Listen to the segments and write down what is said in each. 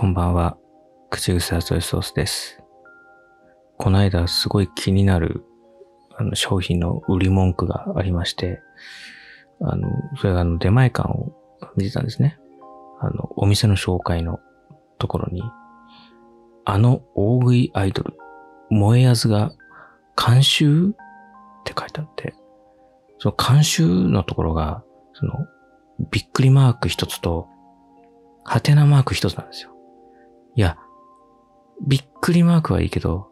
こんばんは、口癖はソイソースです。この間すごい気になる商品の売り文句がありまして、それが出前館を見てたんですね。お店の紹介のところに、大食いアイドル、燃えあずが監修って書いてあって、その監修のところが、びっくりマーク一つと、はてなマーク一つなんですよ。いや、びっくりマークはいいけど、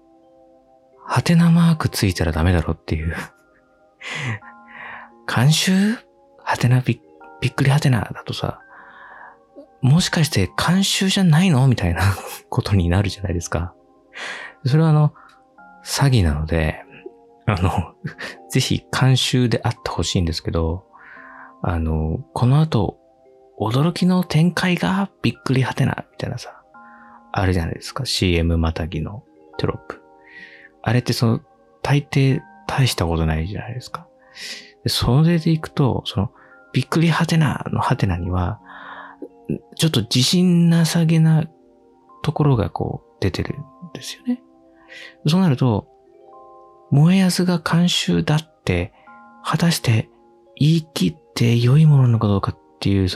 はてなマークついたらダメだろっていう。監修はてなびっくりはてなだとさ、もしかして監修じゃないのみたいなことになるじゃないですか。それは詐欺なので、ぜひ監修であってほしいんですけど、この後、驚きの展開がびっくりはてなみたいなさ、あれじゃないですか。CM またぎのテロップ。あれって大抵大したことないじゃないですか。でそれでいくと、びっくりはてなのはてなには、ちょっと自信なさげなところが出てるんですよね。そうなると、燃えやすが監修だって、果たして言い切って良いものなのかどうかっていう、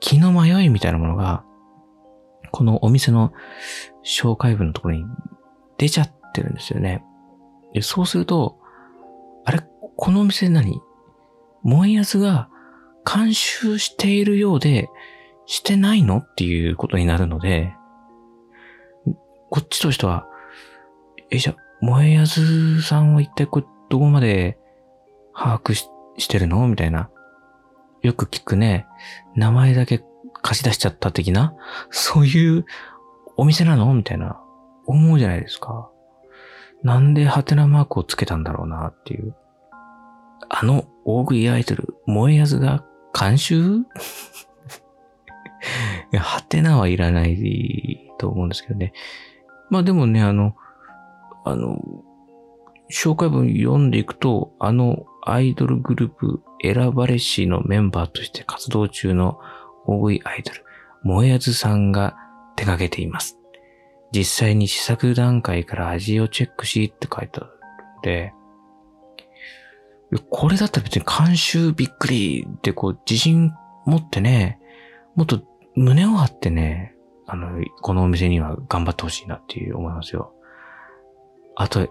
気の迷いみたいなものが、このお店の紹介文のところに出ちゃってるんですよね。そうすると、あれ、このお店何？燃えやすが監修しているようで、してないの？っていうことになるので、こっちとしては、じゃあ、燃えやすさんは一体どこまで把握してるの？みたいな。よく聞くね、名前だけ貸し出しちゃった的な、そういうお店なのみたいな、思うじゃないですか。なんでハテナマークをつけたんだろうなっていう。大食いアイドル、燃えやずが監修いや、ハテナはいらないと思うんですけどね。まあでもね、紹介文読んでいくと、アイドルグループ選ばれしのメンバーとして活動中の大食いアイドル、燃えあずさんが手掛けています。実際に試作段階から味をチェックしって書いてあるんで、これだったら別に監修びっくりって自信持ってね、もっと胸を張ってね、このお店には頑張ってほしいなっていう思いますよ。あと、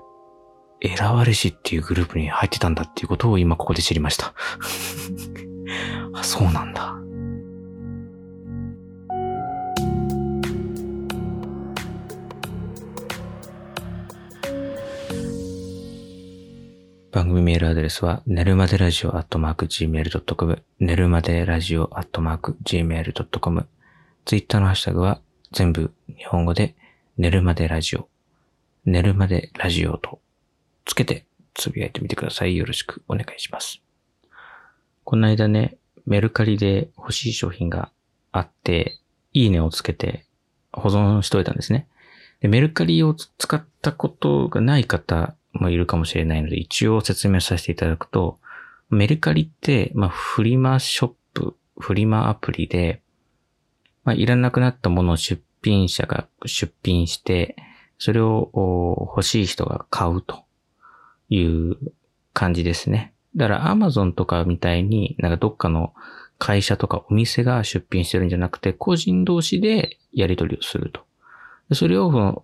選ばれしっていうグループに入ってたんだっていうことを今ここで知りました。あ、そうなんだ。番組メールアドレスは、ねるまでラジオ@gmail.com、ねるまでラジオ@gmail.com、ツイッターのハッシュタグは全部日本語で、ねるまでラジオ、ねるまでラジオとつけてつぶやいてみてください。よろしくお願いします。この間ね、メルカリで欲しい商品があって、いいねをつけて保存しといたんですね。で、メルカリを使ったことがない方もいるかもしれないので、一応説明させていただくと、メルカリって、フリマショップ、フリマアプリで、いらなくなったものを出品者が出品して、それを欲しい人が買うという感じですね。だから Amazon とかみたいにどっかの会社とかお店が出品してるんじゃなくて、個人同士でやり取りをすると。それを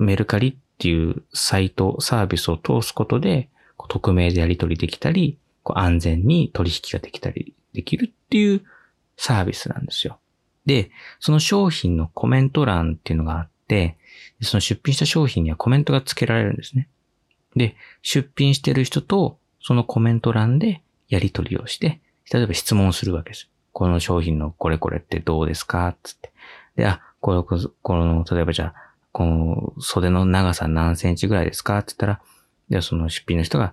メルカリっていうサイト、サービスを通すことで、匿名でやり取りできたり、安全に取引ができたりできるっていうサービスなんですよ。で、その商品のコメント欄っていうのがあって、その出品した商品にはコメントがつけられるんですね。で、出品してる人とそのコメント欄でやり取りをして、例えば質問をするわけです。この商品のこれこれってどうですかつって。で、例えばじゃあ、この袖の長さ何センチぐらいですかって言ったら、じゃあその出品の人が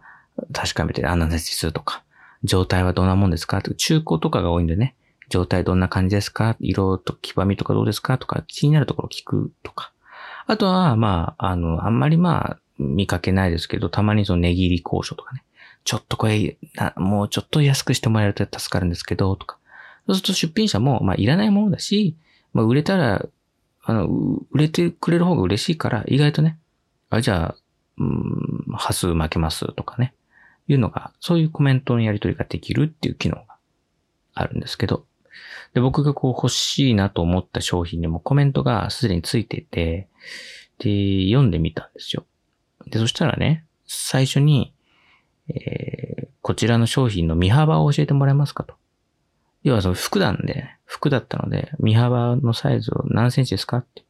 確かめて、何センチするとか、状態はどんなもんですかとか、中古とかが多いんでね、状態どんな感じですか、色と黄ばみとかどうですかとか、気になるところ聞くとか。あとは、あんまり見かけないですけど、たまに値切り交渉とかね。ちょっとこれ、もうちょっと安くしてもらえると助かるんですけど、とか。そうすると出品者も、いらないものだし、売れたら売れてくれる方が嬉しいから、意外とね、じゃあ、端数負けますとかね、いうのが、そういうコメントのやり取りができるっていう機能があるんですけど、で、僕がこう欲しいなと思った商品にもコメントがすでについてて、で、読んでみたんですよ。で、そしたらね、最初に、こちらの商品の見幅を教えてもらえますかと。要はその服だったので、身幅のサイズを何センチですかって。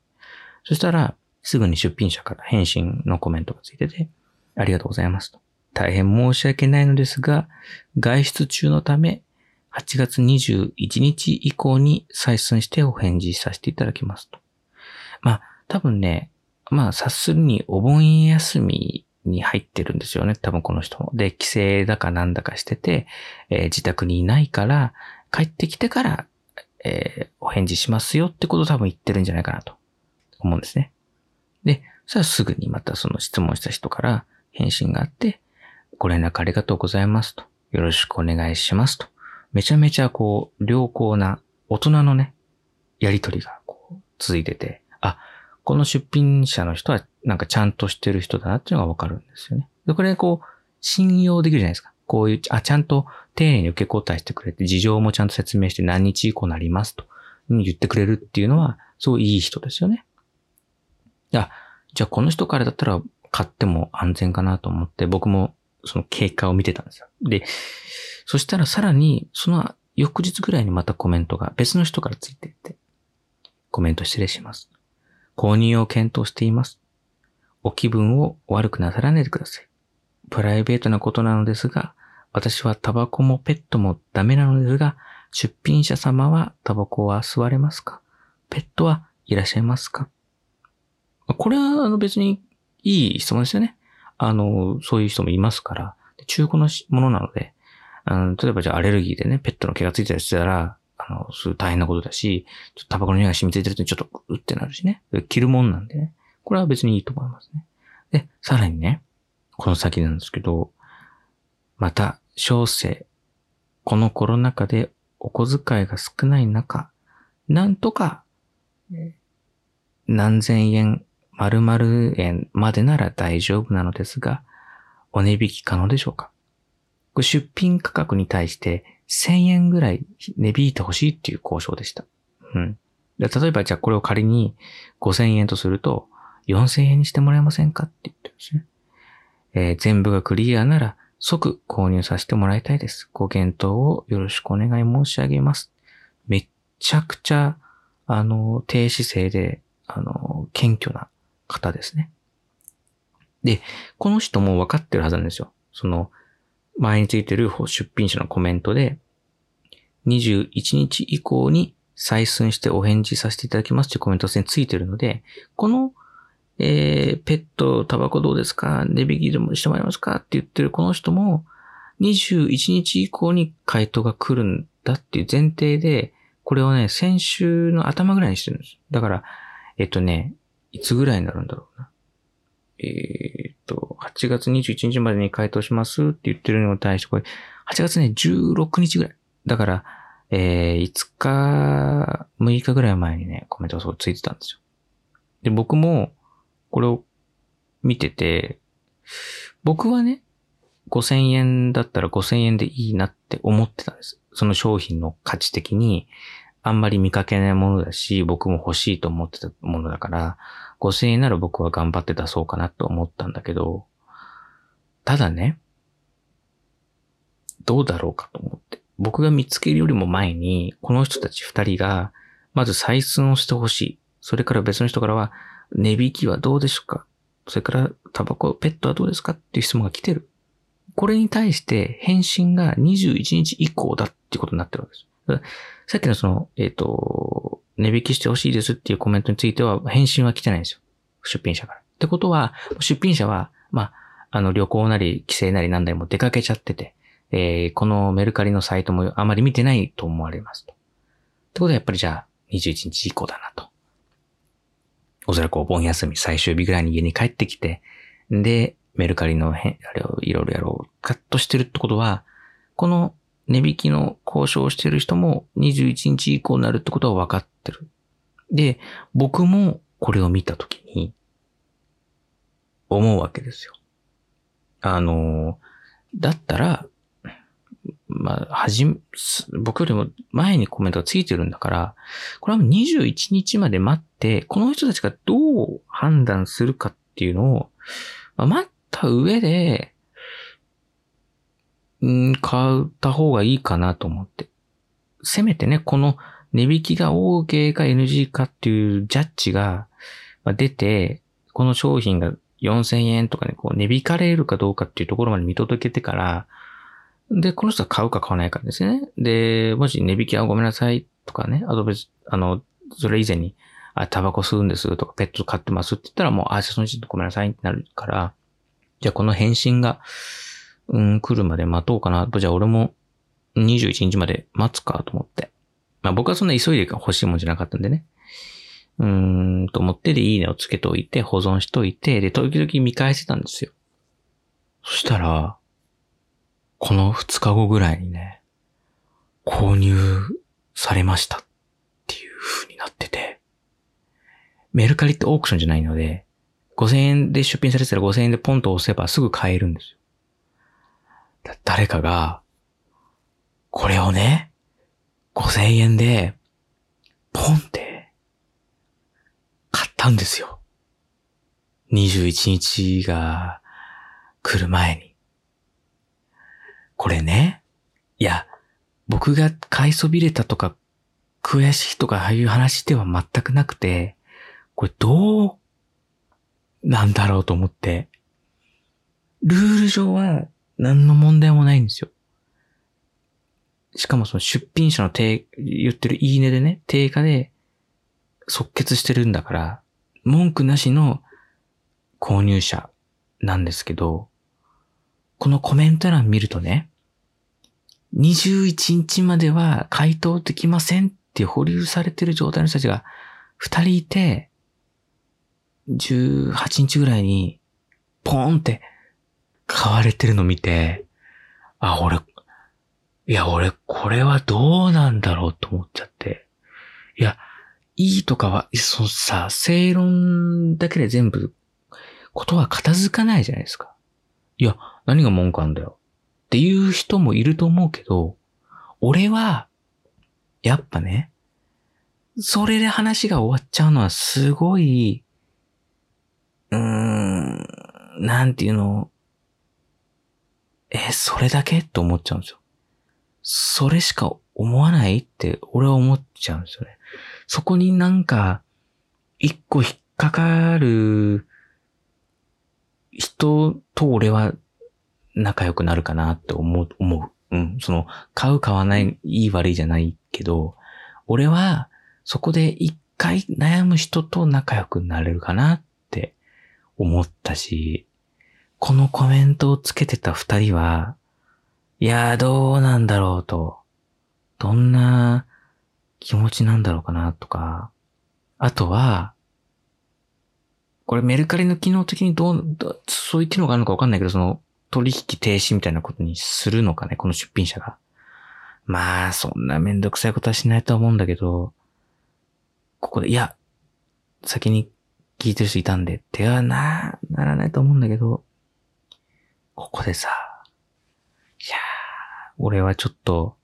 そしたら、すぐに出品者から返信のコメントがついてて、ありがとうございますと。大変申し訳ないのですが、外出中のため、8月21日以降に採寸してお返事させていただきますと。まあ、多分ね、まあ、察するにお盆休みに入ってるんですよね、多分この人も。で、帰省だかなんだかしてて、自宅にいないから、帰ってきてから、お返事しますよってことを多分言ってるんじゃないかなと思うんですね。で、そしたらすぐにまたその質問した人から返信があって、ご連絡ありがとうございますと。よろしくお願いしますと。めちゃめちゃこう、良好な大人のね、やりとりがこう続いてて、あ、この出品者の人はなんかちゃんとしてる人だなっていうのがわかるんですよね。で、これこう、信用できるじゃないですか。こういう、ちゃんと丁寧に受け答えしてくれて、事情もちゃんと説明して何日以降なりますと言ってくれるっていうのは、すごいいい人ですよね。じゃあこの人からだったら買っても安全かなと思って、僕もその経過を見てたんですよ。で、そしたらさらに、その翌日ぐらいにまたコメントが別の人からついてって、コメント失礼します。購入を検討しています。お気分を悪くなさらないでください。プライベートなことなのですが、私はタバコもペットもダメなのですが、出品者様はタバコは吸われますか？ペットはいらっしゃいますか？これは別にいい質問ですよね。そういう人もいますから、中古のものなので、例えばじゃあアレルギーでね、ペットの毛がついたりしたら、そういう大変なことだし、ちょっとタバコの匂いが染みついてるとちょっとうってなるしね。着るもんなんでね。これは別にいいと思いますね。で、さらにね、この先なんですけど、また、小生、このコロナ禍でお小遣いが少ない中、なんとか、何千円、〇〇円までなら大丈夫なのですが、お値引き可能でしょうか？出品価格に対して1000円ぐらい値引いてほしいっていう交渉でした。うん。例えば、じゃあこれを仮に5000円とすると、4000円にしてもらえませんかって言ってるんですね。全部がクリアなら即購入させてもらいたいです。ご検討をよろしくお願い申し上げます。めっちゃくちゃ、低姿勢で、謙虚な方ですね。で、この人も分かってるはずなんですよ。その、前についてる出品者のコメントで、21日以降に採寸してお返事させていただきますというコメントがついてるので、この、ペット、タバコどうですか？値引きでもしてもらえますか？って言ってるこの人も、21日以降に回答が来るんだっていう前提で、これをね、先週の頭ぐらいにしてるんです。だから、いつぐらいになるんだろうな。8月21日までに回答しますって言ってるのに対して、これ、8月ね、16日ぐらい。だから、5日、6日ぐらい前にね、コメントがそうついてたんですよ。で、僕も、これを見てて、僕はね、5000円だったら5000円でいいなって思ってたんです。その商品の価値的に、あんまり見かけないものだし、僕も欲しいと思ってたものだから、5000円なら僕は頑張って出そうかなと思ったんだけど、ただね、どうだろうかと思って。僕が見つけるよりも前に、この人たち2人が、まず採寸をしてほしい。それから別の人からは、値引きはどうでしょうか？それから、タバコ、ペットはどうですか？っていう質問が来てる。これに対して、返信が21日以降だっていうことになってるわけです。さっきのその、値引きしてほしいですっていうコメントについては、返信は来てないんですよ。出品者から。ってことは、出品者は、まあ、旅行なり、帰省なりなんだりも出かけちゃってて、このメルカリのサイトもあまり見てないと思われますと。ってことは、やっぱりじゃあ、21日以降だなと。おそらくお盆休み最終日ぐらいに家に帰ってきて、で、メルカリのあれをいろいろやろう、カットしてるってことは、この値引きの交渉をしてる人も21日以降になるってことは分かってる。で、僕もこれを見たときに思うわけですよ。だったら、まあ、僕よりも前にコメントがついてるんだから、これはもう21日まで待って、この人たちがどう判断するかっていうのを、まあ、待った上で、買った方がいいかなと思って。せめてね、この値引きが OK か NG かっていうジャッジが出て、この商品が4000円とかね、こう値引かれるかどうかっていうところまで見届けてから、で、この人は買うか買わないかですね。で、もし値引きはごめんなさいとかね、あと別、それ以前に、タバコ吸うんですとか、ペット飼ってますって言ったらもう、その時点ごめんなさいってなるから、じゃあこの返信が、来るまで待とうかなと、じゃあ俺も21日まで待つかと思って。まあ僕はそんな急いで欲しいもんじゃなかったんでね。と思ってで、いいねをつけておいて、保存しといて、で、時々見返してたんですよ。そしたら、この2日後ぐらいにね、購入されましたっていう風になってて、メルカリってオークションじゃないので、5000円で出品されてたら5000円でポンと押せばすぐ買えるんですよ。誰かが、これをね、5000円で、ポンって、買ったんですよ。21日が来る前に。これね、いや、僕が買いそびれたとか、悔しいとか、ああいう話では全くなくて、これどうなんだろうと思って、ルール上は何の問題もないんですよ。しかもその出品者の言ってるいいねでね、定価で即決してるんだから、文句なしの購入者なんですけど、このコメント欄見るとね、21日までは回答できませんって保留されてる状態の人たちが2人いて、18日ぐらいにポーンって買われてるの見て、俺これはどうなんだろうと思っちゃって。いや、いいとかは、そうさ、正論だけで全部、ことは片付かないじゃないですか。いや、何が文句あんだよ。っていう人もいると思うけど、俺は、やっぱね、それで話が終わっちゃうのはすごい、なんていうの、それだけって思っちゃうんですよ。それしか思わないって俺は思っちゃうんですよね。そこになんか一個引っかかる人と俺は仲良くなるかなって思う。その買う買わないいい悪いじゃないけど、俺はそこで一回悩む人と仲良くなれるかなって思ったし、このコメントをつけてた二人は、いやーどうなんだろうと、どんな気持ちなんだろうかなとか、あとは、これメルカリの機能的にそういう機能があるのかわかんないけど、その取引停止みたいなことにするのかね、この出品者が。まあ、そんなめんどくさいことはしないと思うんだけど、ここで、いや、先に聞いてる人いたんで、手はならないと思うんだけど、ここでさ、いやー、俺はちょっと、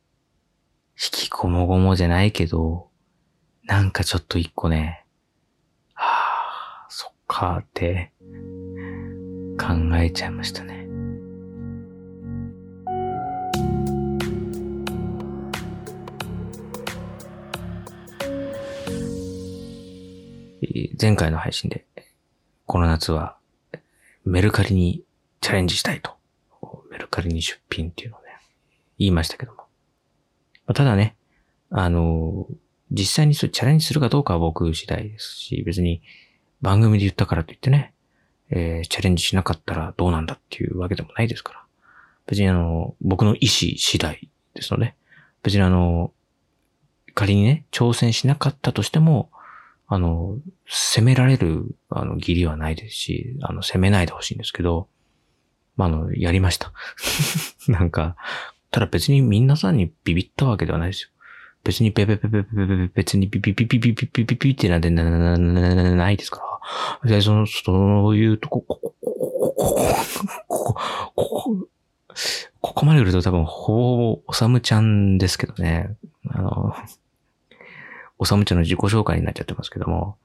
引きこもごもじゃないけど、なんかちょっと一個ね、そっかーって、考えちゃいましたね。前回の配信で、この夏は、メルカリにチャレンジしたいと。メルカリに出品っていうのをね、言いましたけども。ただね、実際にそうチャレンジするかどうかは僕次第ですし、別に番組で言ったからといってね、チャレンジしなかったらどうなんだっていうわけでもないですから。別に僕の意思次第ですので、別に仮にね、挑戦しなかったとしても、責められる、義理はないですし、責めないでほしいんですけど、まあ、やりました。なんか、ただ別にみんなさんにビビったわけではないですよ。別にピピピってなんてないですから。で、そういうとここまで来ると多分、ほぼ、おさむちゃんですけどね。おさむちゃんの自己紹介になっちゃってますけども。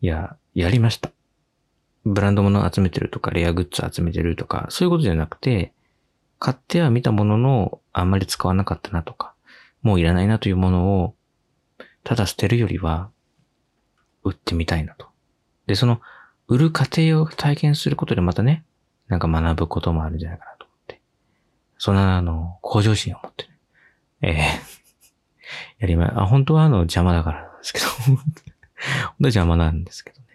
いや、やりました。ブランド物集めてるとか、レアグッズ集めてるとか、そういうことじゃなくて、買っては見たものの、あんまり使わなかったなとか、もういらないなというものを、ただ捨てるよりは、売ってみたいなと。で、その、売る過程を体験することでまたね、なんか学ぶこともあるんじゃないかなと思って。そんな、向上心を持ってね。やりま、本当は邪魔だからなんですけど、本当は邪魔なんですけどね。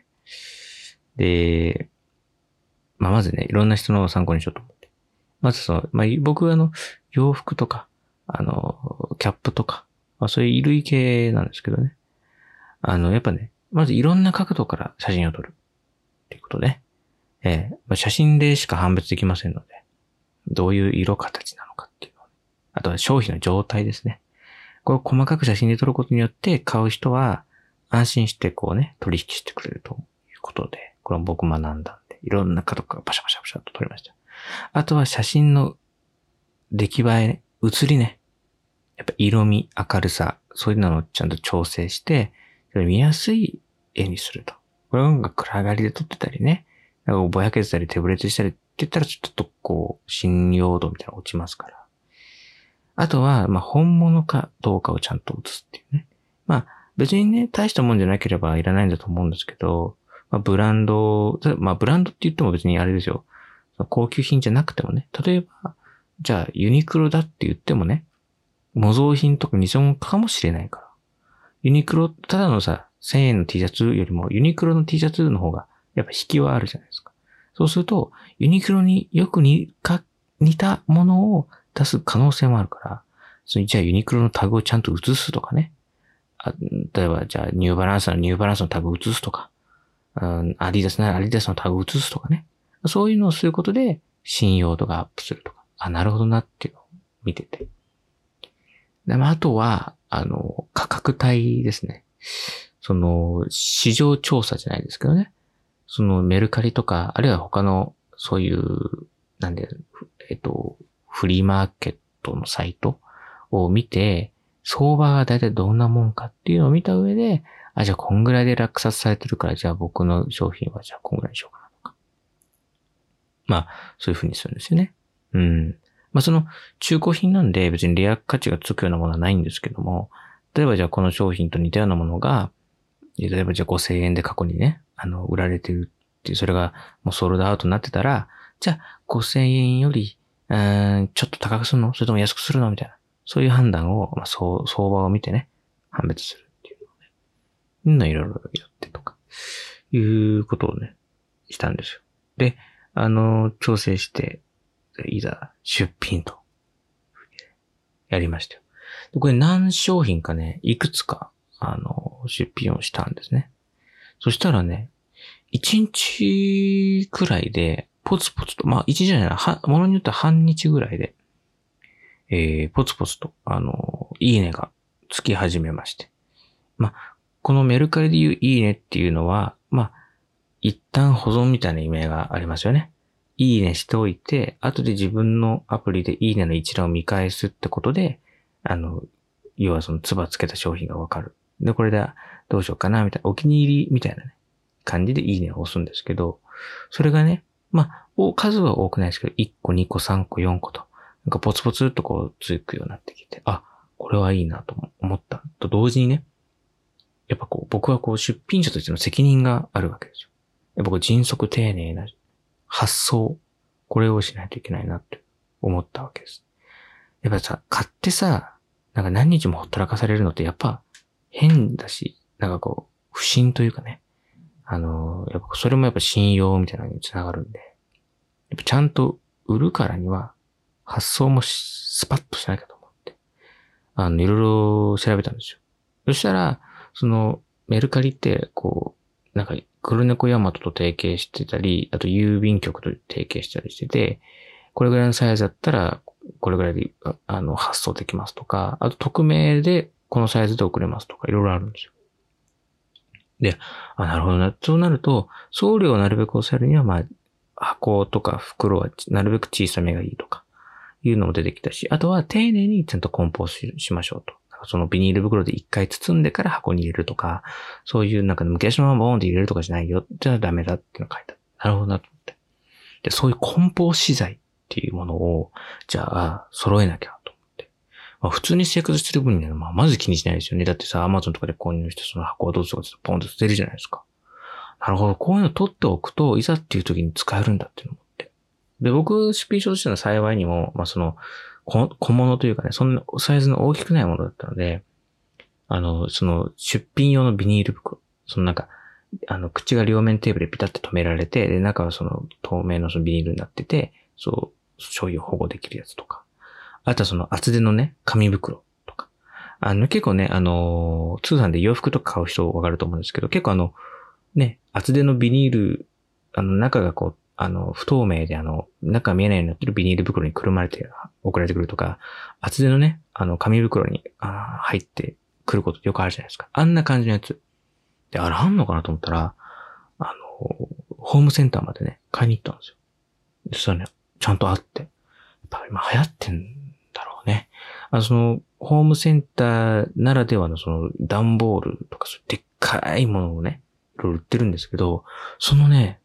で、まあ、まずね、いろんな人の参考にしようと思って。まず僕は洋服とか、キャップとか、まあ、そういう衣類系なんですけどね。やっぱね、まずいろんな角度から写真を撮る。っていうことね。まあ、写真でしか判別できませんので、どういう色形なのかっていうのを、ね。あとは商品の状態ですね。これを細かく写真で撮ることによって、買う人は安心してこうね、取引してくれるということで、これも僕学んだんで、いろんな角度からパシャと撮りました。あとは写真の出来栄え、写りね。やっぱ色味、明るさ、そういうのをちゃんと調整して、見やすい絵にすると。これが暗がりで撮ってたりね。なんかぼやけてたり手ぶれてしたりって言ったらちょっとこう、信用度みたいなの落ちますから。あとは、まあ、本物かどうかをちゃんと写すっていうね。まあ、別にね、大したもんじゃなければいらないんだと思うんですけど、まあ、ブランドって言っても別にあれですよ。高級品じゃなくてもね。例えば、じゃあユニクロだって言ってもね、模造品とか偽物かもしれないから。ユニクロ、ただのさ、1000円の T シャツよりもユニクロの T シャツの方がやっぱ引きはあるじゃないですか。そうすると、ユニクロによく似たものを出す可能性もあるから、じゃあユニクロのタグをちゃんと写すとかね。例えば、じゃあニューバランスならニューバランスのタグを写すとか、アディダスならアディダスのタグを写すとかね。そういうのをすることで信用度がアップするとか。あ、なるほどなっていうのを見てて。で、まあ、あとは、価格帯ですね。市場調査じゃないですけどね。メルカリとか、あるいは他の、そういう、フリーマーケットのサイトを見て、相場がだいたいどんなもんかっていうのを見た上で、あ、じゃあこんぐらいで落札されてるから、じゃあ僕の商品はじゃあこんぐらいにしようかなとか。まあ、そういうふうにするんですよね。うん。まあ、中古品なんで別にレア価値がつくようなものはないんですけども、例えばじゃあこの商品と似たようなものが、例えばじゃあ5000円で過去にね、売られてるっていう、それがもうソールドアウトになってたら、じゃあ5000円より、ちょっと高くするの？それとも安くするの？みたいな。そういう判断を、まあ、相場を見てね、判別するっていうのをね、いろいろやってとか、いうことをね、したんですよ。で、調整して、いざ、出品と、やりましたよ。で、これ何商品かね、いくつか、出品をしたんですね。そしたらね、1日くらいで、ポツポツと、まあ、1日じゃないな、ものによっては半日ぐらいで、ポツポツと、いいねがつき始めまして。まあ、このメルカリで言ういいねっていうのは、まあ、一旦保存みたいな意味がありますよね。いいねしておいて、後で自分のアプリでいいねの一覧を見返すってことで、要はツバつけた商品がわかる。で、これでどうしようかな、みたいな、お気に入りみたいなね、感じでいいねを押すんですけど、それがね、まあ、数は多くないですけど、1個、2個、3個、4個と、なんかポツポツっとこうつくようになってきて、あ、これはいいなと思った。と同時にね、やっぱこう、僕はこう、出品者としての責任があるわけですよ。やっぱこう、迅速丁寧な、発想。これをしないといけないなって思ったわけです。やっぱさ、買ってさ、なんか何日もほったらかされるのってやっぱ変だし、なんかこう、不信というかね。やっぱそれもやっぱ信用みたいなのにつながるんで。やっぱちゃんと売るからには発想もスパッとしなきゃと思って。いろいろ調べたんですよ。そしたら、メルカリってこう、なんか、黒猫ヤマトと提携してたり、あと郵便局と提携したりしてて、これぐらいのサイズだったら、これぐらいで発送できますとか、あと匿名でこのサイズで送れますとかいろいろあるんですよ。で、あ、なるほどな。そうなると、送料をなるべく抑えるには、箱とか袋はなるべく小さめがいいとか、いうのも出てきたし、あとは丁寧にちゃんと梱包しましょうと。そのビニール袋で一回包んでから箱に入れるとか、そういうなんかむき出しのままボーンって入れるとかじゃないよ。じゃあダメだっていうのが書いてある。なるほどなと思って。で、そういう梱包資材っていうものを、じゃあ揃えなきゃと思って。まあ、普通に生活してる分には、まず気にしないですよね。だってさ、Amazon とかで購入してその箱をどうぞポンと捨てるじゃないですか。なるほど。こういうの取っておくと、いざっていう時に使えるんだっていうのを思って。で、僕、出品書としての幸いにも、まあその、小物というかね、そんなサイズの大きくないものだったので、その出品用のビニール袋、そのなんか、口が両面テーブルでピタッと止められて、で、中はその透明のそのビニールになってて、そう、醤油を保護できるやつとか。あとはその厚手のね、紙袋とか。結構ね、通販で洋服とか買う人わかると思うんですけど、結構ね、厚手のビニール、中がこう、不透明で中見えないようになってるビニール袋にくるまれて送られてくるとか、厚手のね、紙袋に入ってくることよくあるじゃないですか。あんな感じのやつ。で、あんのかなと思ったら、ホームセンターまでね、買いに行ったんですよ。そしたらね、ちゃんとあって。やっぱ今流行ってんだろうね。その、ホームセンターならではのその、段ボールとか、でっかいものをね、いろいろ売ってるんですけど、そのね、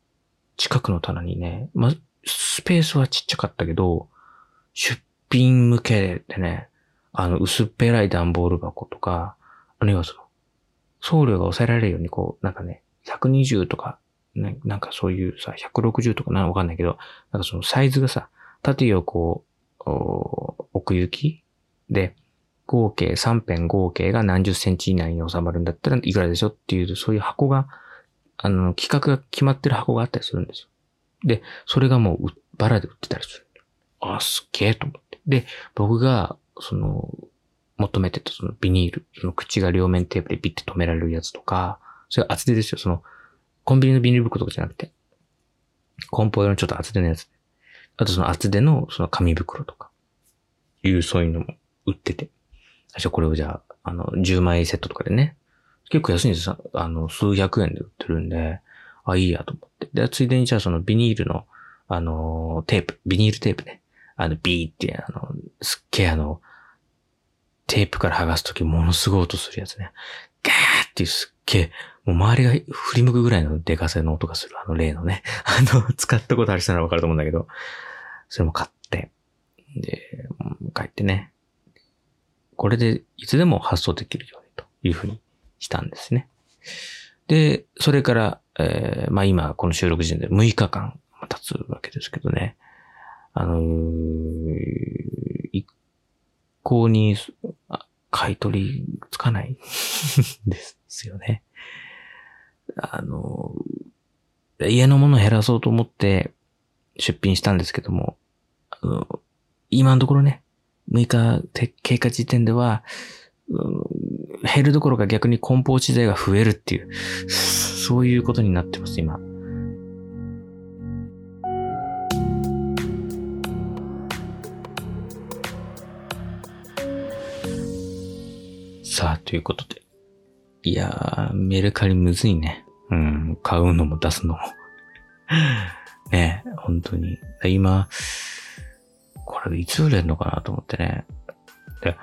近くの棚にね、ま、スペースはちっちゃかったけど、出品向けでね、薄っぺらい段ボール箱とか、あるいはその、送料が抑えられるようにこう、なんかね、120とか、ね、なんかそういうさ、160とかなんかわかんないけど、なんかそのサイズがさ、縦横奥行きで、合計3辺合計が何十センチ以内に収まるんだったらいくらでしょっていう、そういう箱が、規格が決まってる箱があったりするんですよ。で、それがもう、バラで売ってたりする。あ、すげえと思って。で、僕が、その、求めてたそのビニール、その口が両面テープでビッて止められるやつとか、それ厚手ですよ。その、コンビニのビニール袋とかじゃなくて、梱包用のちょっと厚手のやつ。あとその厚手のその紙袋とか、そういうのも売ってて。最初これをじゃあ、10枚セットとかでね、結構安いんですよ。数百円で売ってるんで、あ、いいやと思って。で、ついでにじゃあそのビニールの、テープ、ビニールテープね。ビーって、すっげえテープから剥がすときものすごい音するやつね。ガーってすっげえ、もう周りが振り向くぐらいのデカさの音がする、例のね。使ったことある人ならわかると思うんだけど、それも買って、で、帰ってね。これでいつでも発送できるようにというふうにしたんですね。で、それから、まあ今この収録時点で6日間経つわけですけどね。一向に買い取りつかないですよね。家のものを減らそうと思って出品したんですけども、今のところね、6日経過時点では、減るどころか逆に梱包資材が増えるっていう、そういうことになってます、今。さあ、ということで。いやー、メルカリむずいね。うん、買うのも出すのも。ね、本当に。今、これいつ売れるのかなと思ってね。で、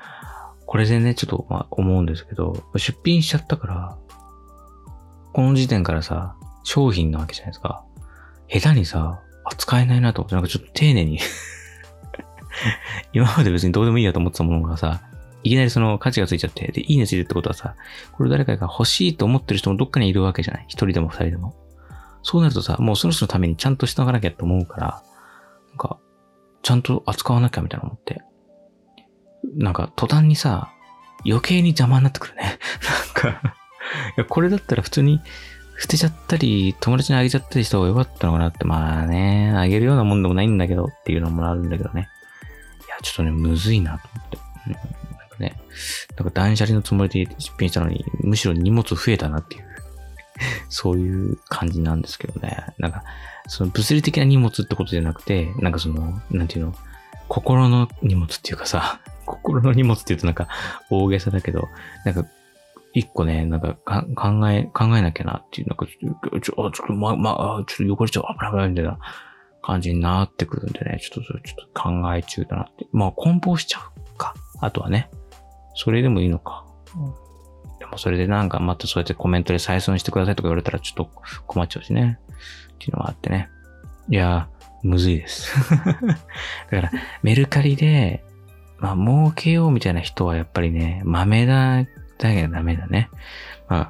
これでね、ちょっと思うんですけど、出品しちゃったから、この時点からさ、商品なわけじゃないですか。下手にさ、扱えないなと思って、なんかちょっと丁寧に。今まで別にどうでもいいやと思ってたものがさ、いきなりその価値がついちゃって、で、いいねついてるってことはさ、これ誰かが欲しいと思ってる人もどっかにいるわけじゃない。一人でも二人でも。そうなるとさ、もうその人のためにちゃんとしておかなきゃと思うから、なんか、ちゃんと扱わなきゃみたいな思って。なんか途端にさ、余計に邪魔になってくるね。なんか、いやこれだったら普通に捨てちゃったり、友達にあげちゃったりした方が良かったのかなって、まあね、あげるようなもんでもないんだけどっていうのもあるんだけどね。いや、ちょっとね、むずいなと思って。なんかね、なんか断捨離のつもりで出品したのに、むしろ荷物増えたなっていう。そういう感じなんですけどね。なんか、その物理的な荷物ってことじゃなくて、なんかその、なんていうの、心の荷物っていうかさ、心の荷物って言うとなんか大げさだけど、なんか一個ね、なんか考えなきゃなっていう、なんかちょっと汚れちゃう、危ない危ないみたいな感じになってくるんでね、ちょっと考え中だなって。まあ梱包しちゃうか。あとはね、それでもいいのか。でもそれでなんかまたそうやってコメントで採寸してくださいとか言われたらちょっと困っちゃうしね。っていうのがあってね。いやー、むずいです。だからメルカリで、まあ儲けようみたいな人はやっぱりね、豆だけはダメだね。まあ、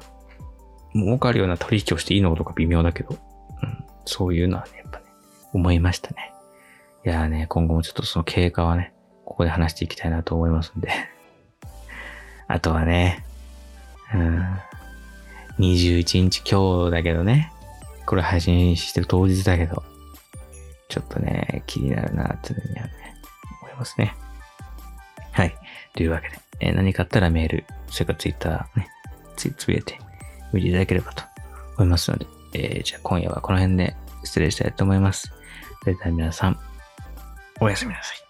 儲かるような取引をしていいのとか微妙だけど、うん、そういうのはね、やっぱね、思いましたね。いやーね、今後もちょっとその経過はね、ここで話していきたいなと思いますんで。あとはね、21日今日だけどね、これ配信してる当日だけど、ちょっとね、気になるなっていうのにはね、思いますね。はい。というわけで、何かあったらメール、それからツイッターね、つぶやいて見ていただければと思いますので、じゃあ今夜はこの辺で失礼したいと思います。それでは皆さん、おやすみなさい。